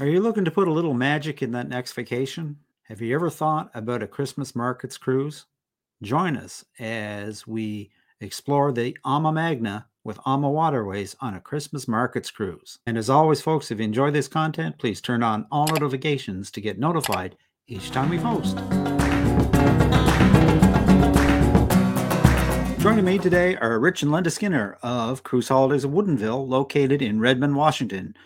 Are you looking to put a little magic in that next vacation? Have you ever thought about a Christmas markets cruise? Join us as we explore the AmaMagna with AmaWaterways on a Christmas markets cruise. And as always, folks, if you enjoy this content, please turn on all notifications to get notified each time we post. Joining me today are Rich and Linda Skinner of Cruise Holidays of Woodinville, located in Redmond, Washington.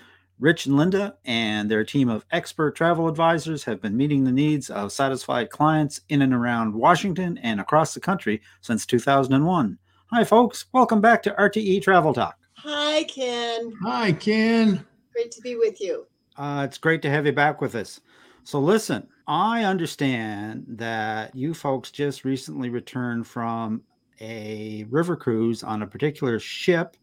Rich and Linda and their team of expert travel advisors have been meeting the needs of satisfied clients in and around Washington and across the country since 2001. Hi, folks. Welcome back to RTE Travel Talk. Hi, Ken. Hi, Ken. Great to be with you. It's great to have you back with us. So listen, I understand that you folks just recently returned from a river cruise on a particular ship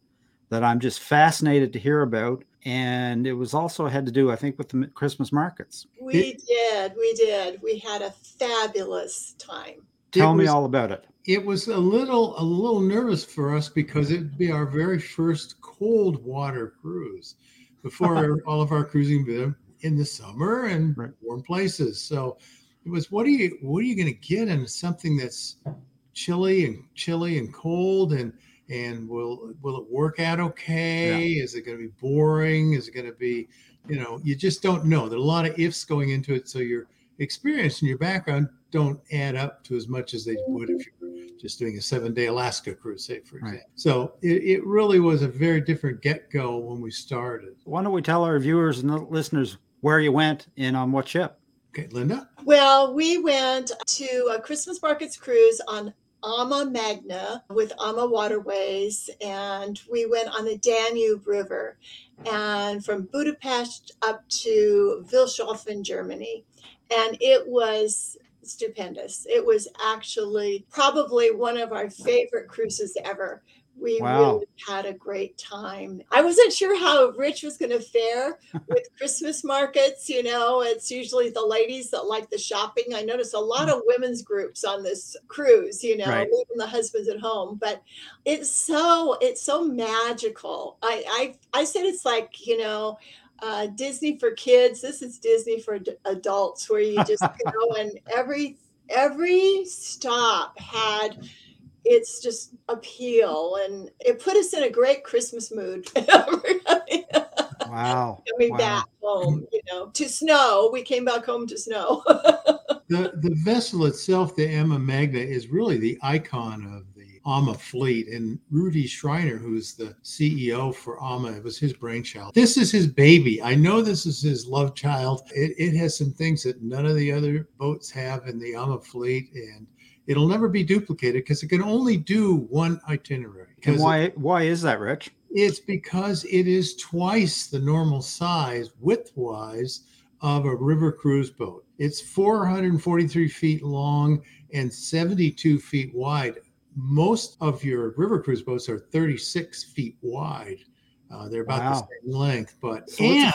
that I'm just fascinated to hear about. And it was also had to do, I think, with the Christmas markets. We did. We had a fabulous time. Tell me all about it. It was a little nervous for us because it'd be our very first cold water cruise before all of our cruising been in the summer and warm places. So it was, what are you going to get in something that's chilly and cold and will it work out okay? Yeah. Is it going to be boring? Is it going to be, you just don't know. There are a lot of ifs going into it. So your experience and your background don't add up to as much as they would if you were just doing a 7-day Alaska cruise, say, for example. Right. So it really was a very different get-go when we started. Why don't we tell our viewers and listeners where you went and on what ship? Okay, Linda? Well, we went to a Christmas markets cruise on AmaMagna with AmaWaterways, and we went on the Danube River and from Budapest up to Wilshofen, Germany, and it was stupendous. It was actually probably one of our favorite cruises ever. We really had a great time. I wasn't sure how Rich was going to fare with Christmas markets. It's usually the ladies that like the shopping. I noticed a lot of women's groups on this cruise, leaving the husbands at home. But it's so magical. I said it's like, Disney for kids. This is Disney for adults, where you just go and every stop had its just appeal, and it put us in a great Christmas mood. Wow. Coming back home, to snow. We came back home to snow. The vessel itself, the AmaMagna, is really the icon of the AMA fleet. And Rudy Schreiner, who's the CEO for AMA, it was his brainchild. This is his baby. I know this is his love child. It has some things that none of the other boats have in the AMA fleet, and it'll never be duplicated because it can only do one itinerary. And why is that, Rich? It's because it is twice the normal size, width-wise, of a river cruise boat. It's 443 feet long and 72 feet wide. Most of your river cruise boats are 36 feet wide. They're about the same length, but so it's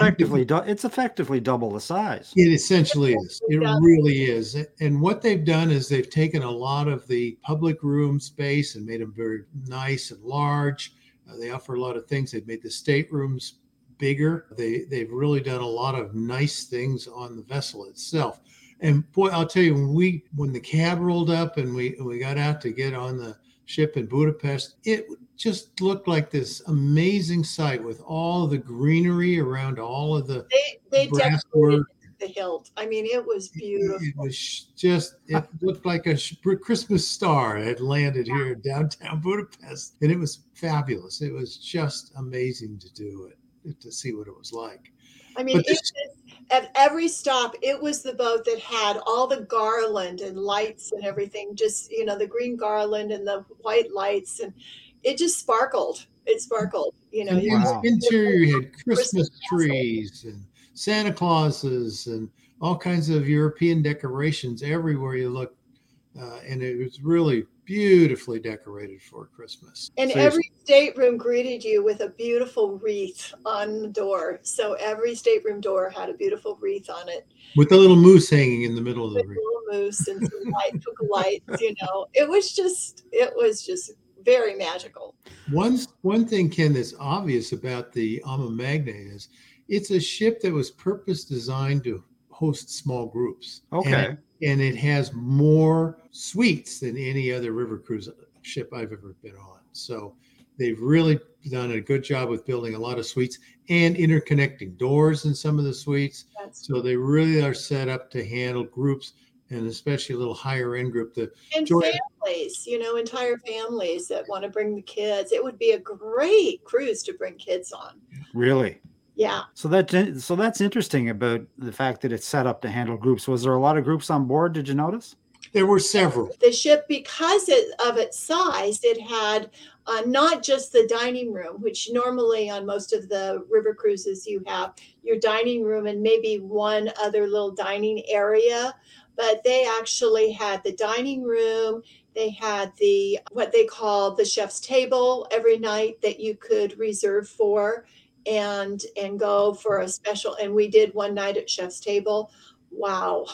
effectively double the size. It essentially is. It really is. And what they've done is they've taken a lot of the public room space and made them very nice and large. They offer a lot of things. They've made the staterooms bigger. They've really done a lot of nice things on the vessel itself. And boy, I'll tell you, when the cab rolled up and we got out to get on the ship in Budapest, it just looked like this amazing sight with all the greenery around all of the they decorated the hilt. I mean, it was beautiful. It was just, it looked like a Christmas star had landed here in downtown Budapest, and it was fabulous. It was just amazing to do it, to see what it was like. I mean, at every stop, it was the boat that had all the garland and lights and everything, just, the green garland and the white lights. And it just sparkled. It sparkled, The interior had Christmas trees and Santa Clauses and all kinds of European decorations everywhere you look. And it was really beautifully decorated for Christmas. And every stateroom greeted you with a beautiful wreath on the door. So every stateroom door had a beautiful wreath on it. With a little moose hanging in the middle of the wreath. A little moose and some lights, It was just very magical. One thing, Ken, that's obvious about the AmaMagna is It's a ship that was purpose designed to host small groups. Okay. And it has more suites than any other river cruise ship I've ever been on. So they've really done a good job with building a lot of suites and interconnecting doors in some of the suites. So they really are set up to handle groups, and especially a little higher end group. And families, you know, entire families that want to bring the kids. It would be a great cruise to bring kids on. Really? Yeah. So that's interesting about the fact that it's set up to handle groups. Was there a lot of groups on board? Did you notice? There were several. The ship, because of its size, it had not just the dining room, which normally on most of the river cruises you have your dining room and maybe one other little dining area, but they actually had the dining room. They had the what they call the chef's table every night that you could reserve for and go for a special. And we did one night at chef's table. Wow.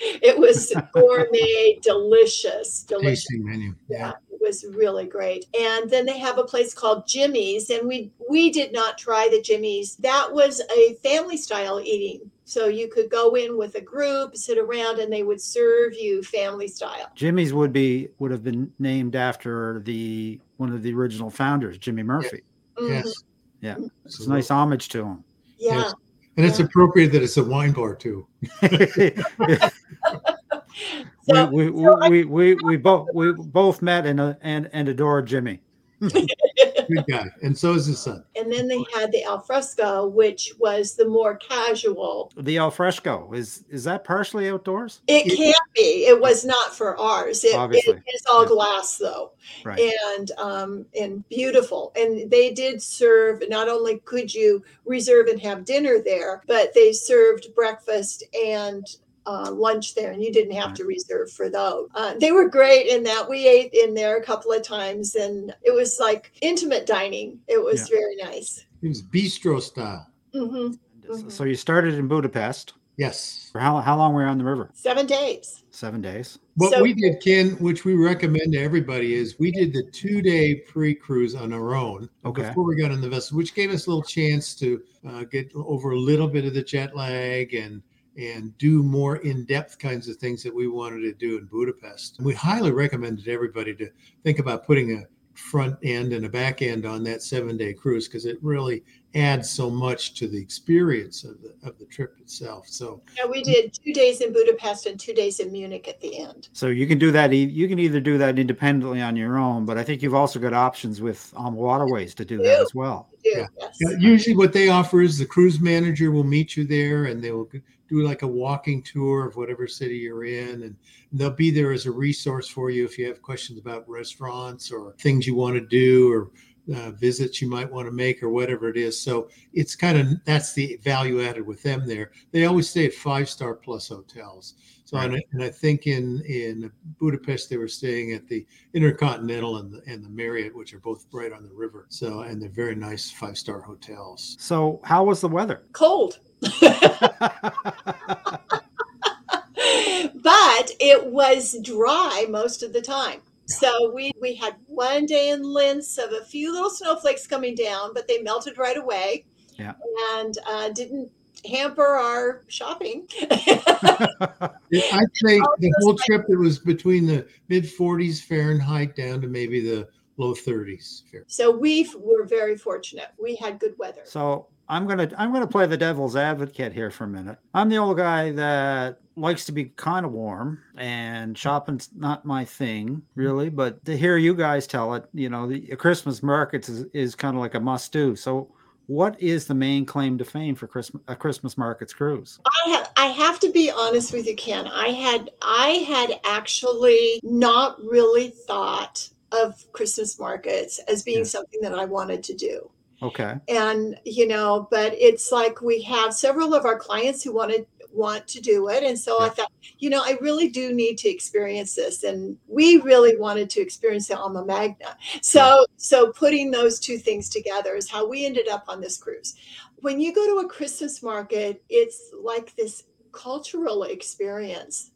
It was gourmet, delicious. Tasting menu. Yeah. It was really great. And then they have a place called Jimmy's, and we did not try the Jimmy's. That was a family style eating. So you could go in with a group, sit around, and they would serve you family style. Jimmy's would have been named after one of the original founders, Jimmy Murphy. Yes. Mm-hmm. Yeah. It's a nice homage to him. Yeah. Yes. And it's appropriate that it's a wine bar too. We both met and adored Jimmy. Good guy, and so is his son. And then they had the alfresco, which was the more casual. The alfresco is that partially outdoors? It can be. It was not for ours. It is all glass though, right. And beautiful. And they did serve. Not only could you reserve and have dinner there, but they served breakfast and lunch there, and you didn't have to reserve for those. They were great in that we ate in there a couple of times, and it was like intimate dining. It was very nice. It was bistro style. Mm-hmm. Mm-hmm. So you started in Budapest. Yes. For how long were you on the river? 7 days. 7 days. We did, Ken, which we recommend to everybody, is we did the 2-day pre-cruise on our own before we got on the vessel, which gave us a little chance to get over a little bit of the jet lag and do more in-depth kinds of things that we wanted to do in Budapest. We highly recommended everybody to think about putting a front end and a back end on that 7-day cruise, because it really adds so much to the experience of the trip itself. So yeah, we did 2 days in Budapest and 2 days in Munich at the end. So you can do that. You can either do that independently on your own, but I think you've also got options with AmaWaterways to do that as well. Yeah. Yes. Yeah, usually what they offer is the cruise manager will meet you there, and they will do like a walking tour of whatever city you're in, and they'll be there as a resource for you if you have questions about restaurants or things you want to do or visits you might want to make or whatever it is. So it's kind of, that's the value added with them there. They always stay at 5-star plus hotels. So and I think in Budapest they were staying at the Intercontinental and the Marriott, which are both right on the river. So, and they're very nice 5-star hotels. So how was the weather? Cold. But it was dry most of the time. So we had one day in Linz of a few little snowflakes coming down, but they melted right away and didn't hamper our shopping. I'd say the whole trip, it was between the mid 40s Fahrenheit down to maybe the low 30s. So we were very fortunate. We had good weather. So I'm gonna play the devil's advocate here for a minute. I'm the old guy that likes to be kind of warm, and shopping's not my thing really, but to hear you guys tell it, you know, the Christmas markets is kind of like a must do. So what is the main claim to fame for a Christmas markets cruise? I have to be honest with you, Ken. I had actually not really thought of Christmas markets as being something that I wanted to do. Okay. And, you know, but it's like we have several of our clients who want to do it. And so I thought, you know, I really do need to experience this. And we really wanted to experience the AmaMagna. So putting those two things together is how we ended up on this cruise. When you go to a Christmas market, it's like this cultural experience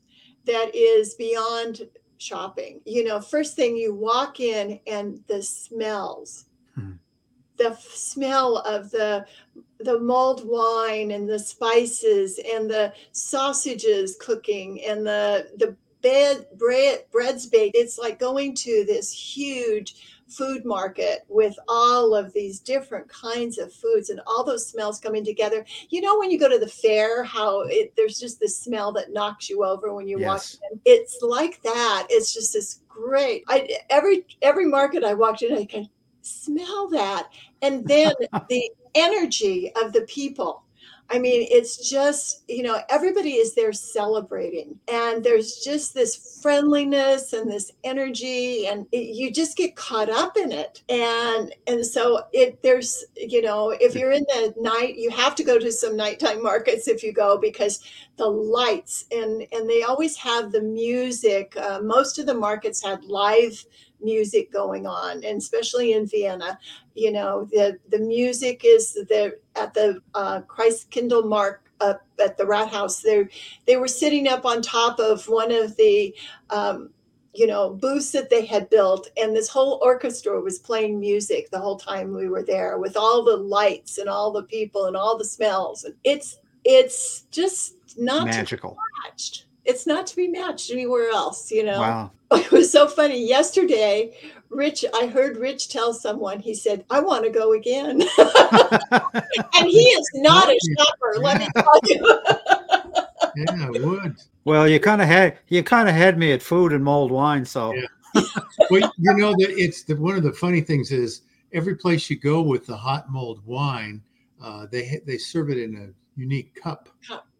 that is beyond shopping. You know, first thing you walk in and the smells. the smell of the mulled wine and the spices and the sausages cooking and the bread's baked. It's like going to this huge food market with all of these different kinds of foods and all those smells coming together. You know, when you go to the fair, how there's just this smell that knocks you over when you walk in. It's like that. It's just this great. Every market I walked in, I can smell that. And then the energy of the people. I mean, it's just, you know, everybody is there celebrating, and there's just this friendliness and this energy, and you just get caught up in it. And so there's, you know, if you're in the night, you have to go to some nighttime markets if you go, because the lights and they always have the music. Most of the markets had live music going on, and especially in Vienna, you know, the music is there at the Christkindlmarkt up at the Rathaus. They were sitting up on top of one of the you know, booths that they had built, and this whole orchestra was playing music the whole time we were there, with all the lights and all the people and all the smells. It's just not magical. It's not to be matched anywhere else, you know. Wow. It was so funny. Yesterday, I heard Rich tell someone, he said, I want to go again. And he is not a shopper, let me tell you. Yeah, it would. Well, you kind of had me at food and mulled wine, so. Yeah. Well, you know, one of the funny things is every place you go with the hot mulled wine, they serve it in a unique cup.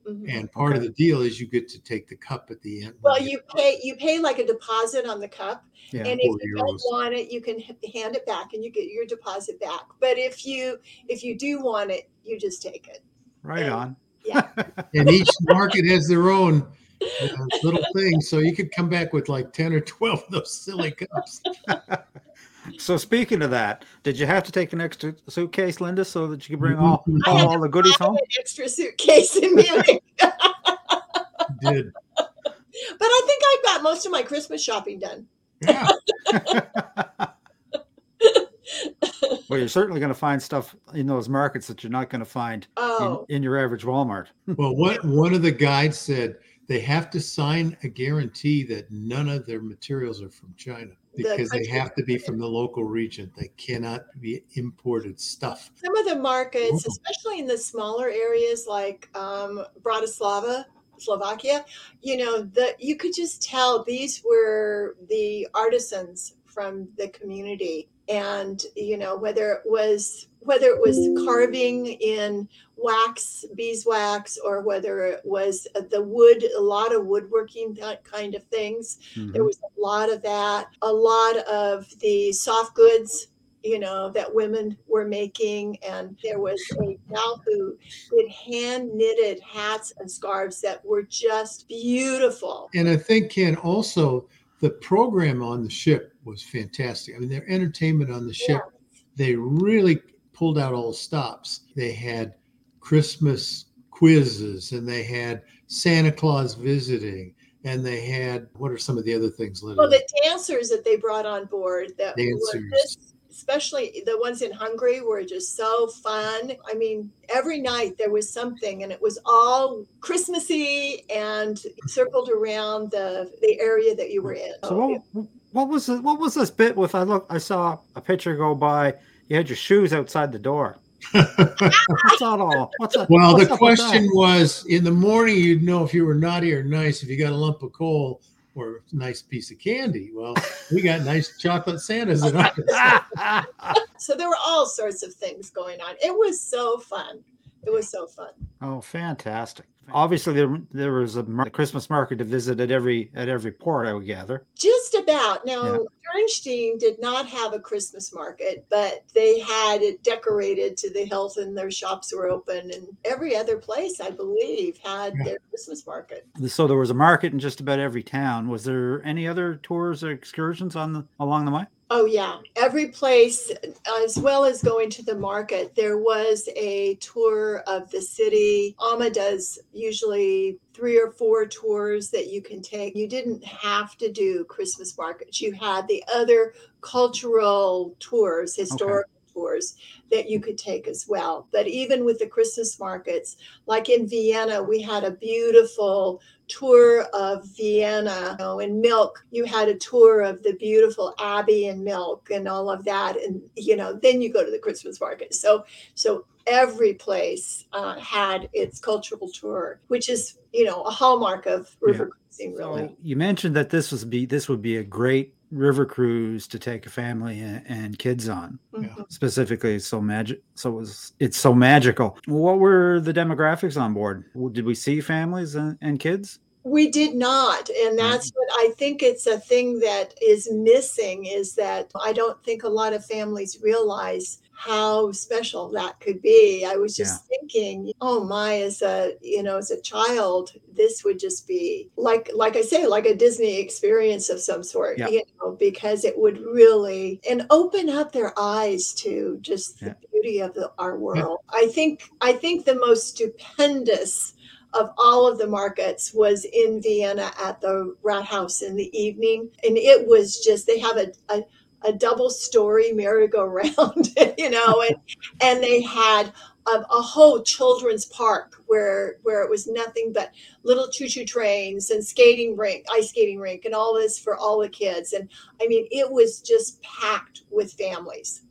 Mm-hmm. And part of the deal is you get to take the cup at the end. Well, you pay like a deposit on the cup, and if you don't want it, you can hand it back and you get your deposit back. But if you do want it, you just take it. Right on. Yeah. And each market has their own little thing, so you could come back with like 10 or 12 of those silly cups. So speaking of that, did you have to take an extra suitcase, Linda, so that you could bring all the goodies home? I had an extra suitcase in Munich. Did. But I think I got most of my Christmas shopping done. Yeah. Well, you're certainly going to find stuff in those markets that you're not going to find in your average Walmart. Well, one of the guides said they have to sign a guarantee that none of their materials are from China, because they have to be from the local region. They cannot be imported stuff. Some of the markets, especially in the smaller areas like Bratislava, Slovakia, you know, you could just tell these were the artisans from the community. And, you know, whether it was carving in wax, beeswax, or whether it was the wood, a lot of woodworking, that kind of things. Mm-hmm. There was a lot of that, a lot of the soft goods, you know, that women were making. And there was a gal who did hand knitted hats and scarves that were just beautiful. And I think, Ken, also the program on the ship was fantastic. I mean, their entertainment on the ship, they really pulled out all stops. They had Christmas quizzes, and they had Santa Claus visiting, and they had, what are some of the other things, Linda? Well, the dancers that they brought on board, especially the ones in Hungary, were just so fun. I mean, every night there was something, and it was all Christmassy and circled around the area that you were in. So what was this bit with, I saw a picture go by, you had your shoes outside the door. What's that all? Well, the question was, in the morning, you'd know if you were naughty or nice if you got a lump of coal or a nice piece of candy. Well, we got nice chocolate Santas in ours. So there were all sorts of things going on. It was so fun. Oh, fantastic. Obviously, there was a Christmas market to visit at every port, I would gather. Just about. Now, Bernstein did not have a Christmas market, but they had it decorated to the hilt, and their shops were open. And every other place, I believe, had their Christmas market. So there was a market in just about every town. Was there any other tours or excursions along the way? Oh, yeah. Every place, as well as going to the market, there was a tour of the city. AMA does usually 3 or 4 tours that you can take. You didn't have to do Christmas markets. You had the other cultural tours, historical tours that you could take as well. But even with the Christmas markets, like in Vienna, we had a beautiful tour of Vienna, and Milk. You had a tour of the beautiful Abbey and Milk and all of that. And, then you go to the Christmas market. So every place had its cultural tour, which is, a hallmark of river cruising, really. So you mentioned that this would be a great river cruise to take a family and kids on. Mm-hmm. Specifically, it's so magical. What were the demographics on board? Did we see families and kids? We did not. And that's what I think, it's a thing that is missing, is that I don't think a lot of families realize how special that could be. I was just thinking, as a child, this would just be like I say, like a Disney experience of some sort, because it would really and open up their eyes to just the beauty of our world. Yeah. I think the most stupendous of all of the markets was in Vienna at the Rathaus in the evening. And it was just, they have a double-story merry-go-round, and they had a whole children's park where it was nothing but little choo-choo trains and ice skating rink, and all this for all the kids. And I mean, it was just packed with families,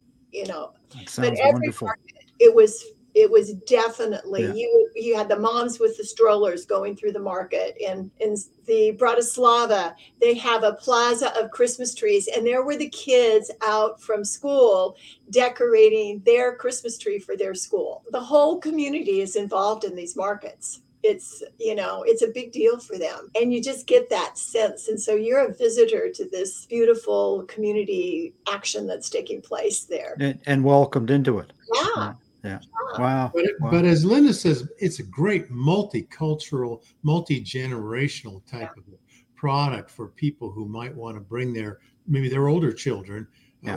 But every wonderful. Market, it was definitely you had the moms with the strollers going through the market, and in the Bratislava they have a plaza of Christmas trees, and there were the kids out from school decorating their Christmas tree for their school. The whole community is involved in these markets. It's it's a big deal for them, and you just get that sense. And so you're a visitor to this beautiful community action that's taking place there, and welcomed into it. Yeah. Wow. But as Linda says, it's a great multicultural, multi-generational type of product for people who might want to bring their older children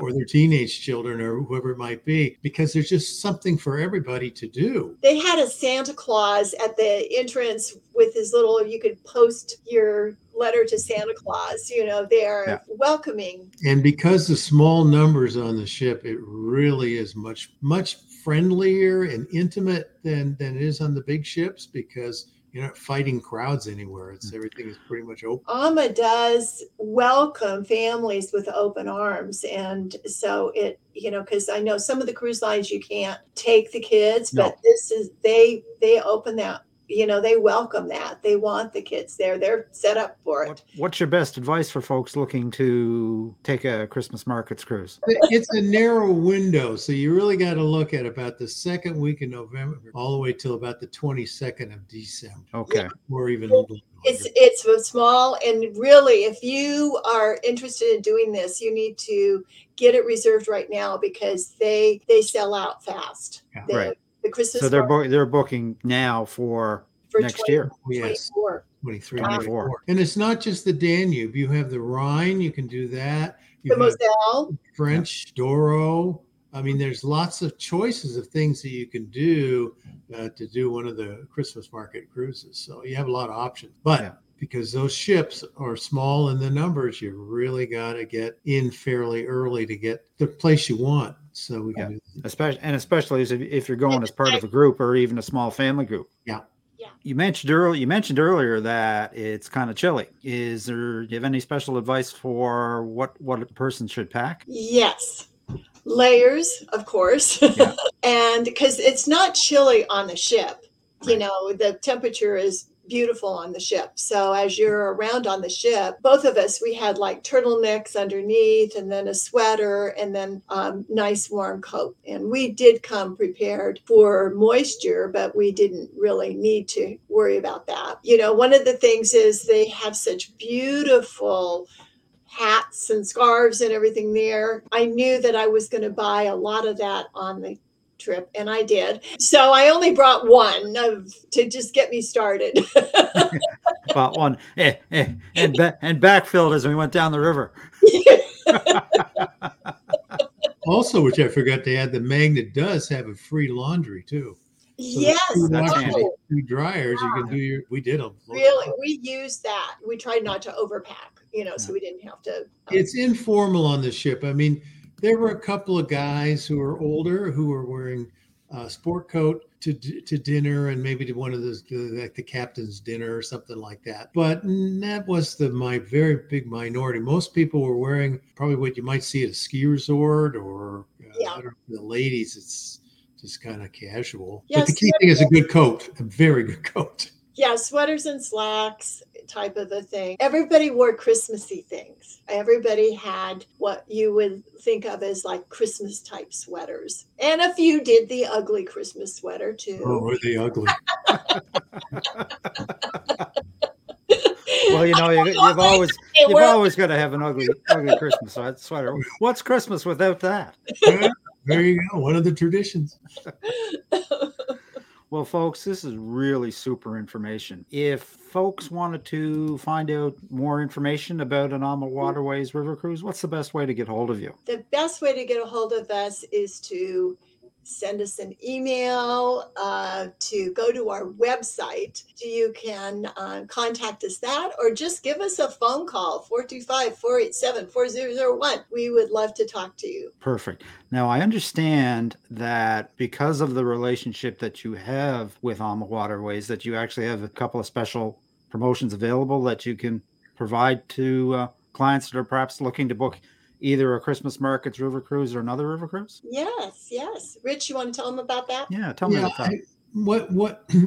or their teenage children or whoever it might be, because there's just something for everybody to do. They had a Santa Claus at the entrance with his little, you could post your letter to Santa Claus, they're welcoming. And because the small numbers on the ship, it really is much, much friendlier and intimate than it is on the big ships, because you're not fighting crowds anywhere. Everything is pretty much open. AMA does welcome families with open arms. And so it, because I know some of the cruise lines, you can't take the kids, but this is, they open that, they welcome that. They want the kids there. They're set up for it. What's your best advice for folks looking to take a Christmas markets cruise? It's a narrow window, so you really got to look at about the second week in November all the way till about the 22nd of December. Okay. Or even a little longer. It's small, and really, if you are interested in doing this, you need to get it reserved right now, because they sell out fast. Yeah. Right. So they're booking now for next year. Yes. 23, 24. And it's not just the Danube. You have the Rhine. You can do that. You the Moselle. French, Douro. I mean, there's lots of choices of things that you can do to do one of the Christmas market cruises. So you have a lot of options. But because those ships are small in the numbers, you really got to get in fairly early to get the place you want. So we can do that. Especially if you're going as part of a group or even a small family group. Yeah. Yeah. You mentioned earlier that it's kind of chilly. Do you have any special advice for what a person should pack? Yes. Layers, of course. Yeah. And because it's not chilly on the ship. Right. The temperature is beautiful on the ship. So as you're around on the ship, both of us, we had like turtlenecks underneath, and then a sweater, and then nice warm coat. And we did come prepared for moisture, but we didn't really need to worry about that. One of the things is they have such beautiful hats and scarves and everything there. I knew that I was going to buy a lot of that on the trip, and I did. So I only brought one to just get me started. Bought one and backfilled as we went down the river. Also, which I forgot to add, the Magna does have a free laundry too. So two dryers. You can do we did them. Really, we used that. We tried not to overpack, so we didn't have to. It's informal on the ship. I mean, there were a couple of guys who were older who were wearing a sport coat to dinner and maybe to one of those, like the captain's dinner or something like that. But that was my very big minority. Most people were wearing probably what you might see at a ski resort or I don't know, the ladies. It's just kind of casual. Yeah, but the key thing is a good coat, a very good coat. Yeah, sweaters and slacks type of a thing. Everybody wore Christmassy things. Everybody had what you would think of as like Christmas type sweaters. And a few did the ugly Christmas sweater too. Oh, were they ugly? Well, you know, you've always got to have an ugly Christmas sweater. What's Christmas without that? There you go. One of the traditions. Well, folks, this is really super information. If folks wanted to find out more information about an AmaWaterways river cruise, what's the best way to get hold of you? The best way to get a hold of us is to send us an email, to go to our website. You can contact us that, or just give us a phone call, 425-487-4001. We would love to talk to you. Perfect. Now, I understand that because of the relationship that you have with AmaWaterways, that you actually have a couple of special promotions available that you can provide to clients that are perhaps looking to book either a Christmas markets river cruise or another river cruise? Yes. Rich, you want to tell them about that? Yeah, tell me about that. What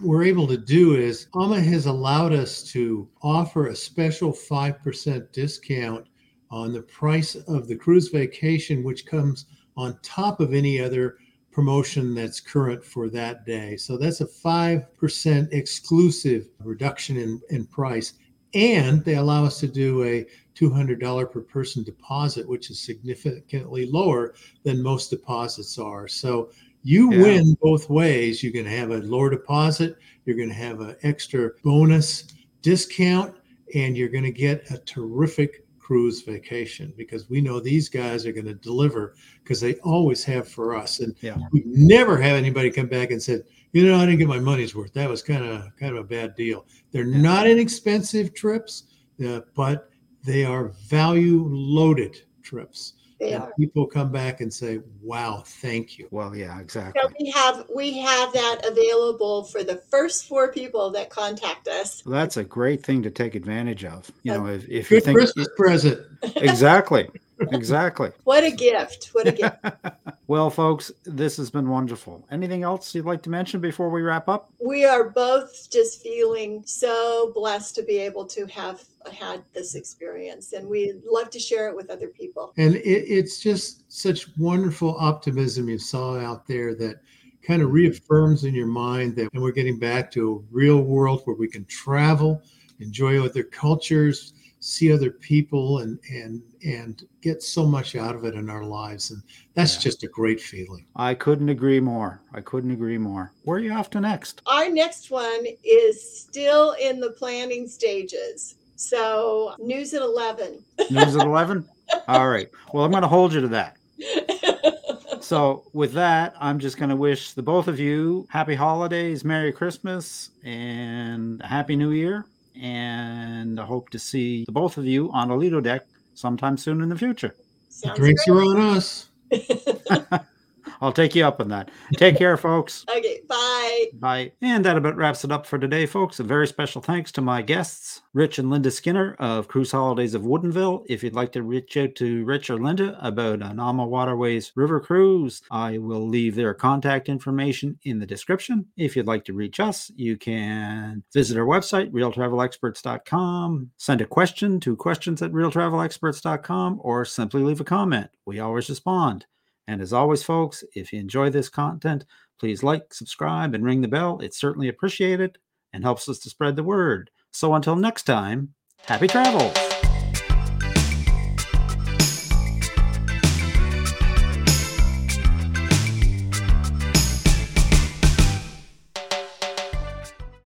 we're able to do is AMA has allowed us to offer a special 5% discount on the price of the cruise vacation, which comes on top of any other promotion that's current for that day. So that's a 5% exclusive reduction in price. And they allow us to do a $200 per person deposit, which is significantly lower than most deposits are. So you win both ways. You're going to have a lower deposit. You're going to have an extra bonus discount, and you're going to get a terrific cruise vacation, because we know these guys are going to deliver, because they always have for us. And we never have anybody come back and said, I didn't get my money's worth. That was kind of a bad deal. They're not inexpensive trips, but they are value-loaded trips. And people come back and say, wow, thank you. Well, yeah, exactly. So we have that available for the first 4 people that contact us. Well, that's a great thing to take advantage of. You know, if you think Christmas present. Exactly. What a gift. Well, folks, this has been wonderful. Anything else you'd like to mention before we wrap up? We are both just feeling so blessed to be able to have had this experience, and we love to share it with other people. And it's just such wonderful optimism you saw out there that kind of reaffirms in your mind that we're getting back to a real world where we can travel, enjoy other cultures, see other people, and get so much out of it in our lives. And that's just a great feeling. I couldn't agree more. Where are you off to next? Our next one is still in the planning stages. So news at 11. News at 11? All right. Well, I'm going to hold you to that. So with that, I'm just going to wish the both of you happy holidays, Merry Christmas, and a Happy New Year. And I hope to see the both of you on a Lido deck sometime soon in the future. Drinks are on us. I'll take you up on that. Take care, folks. Okay, bye. Bye. And that about wraps it up for today, folks. A very special thanks to my guests, Rich and Linda Skinner of Cruise Holidays of Woodinville. If you'd like to reach out to Rich or Linda about an AmaWaterways river cruise, I will leave their contact information in the description. If you'd like to reach us, you can visit our website, realtravelexperts.com, send a question to questions@realtravelexperts.com, or simply leave a comment. We always respond. And as always, folks, if you enjoy this content, please like, subscribe, and ring the bell. It's certainly appreciated and helps us to spread the word. So until next time, happy travels.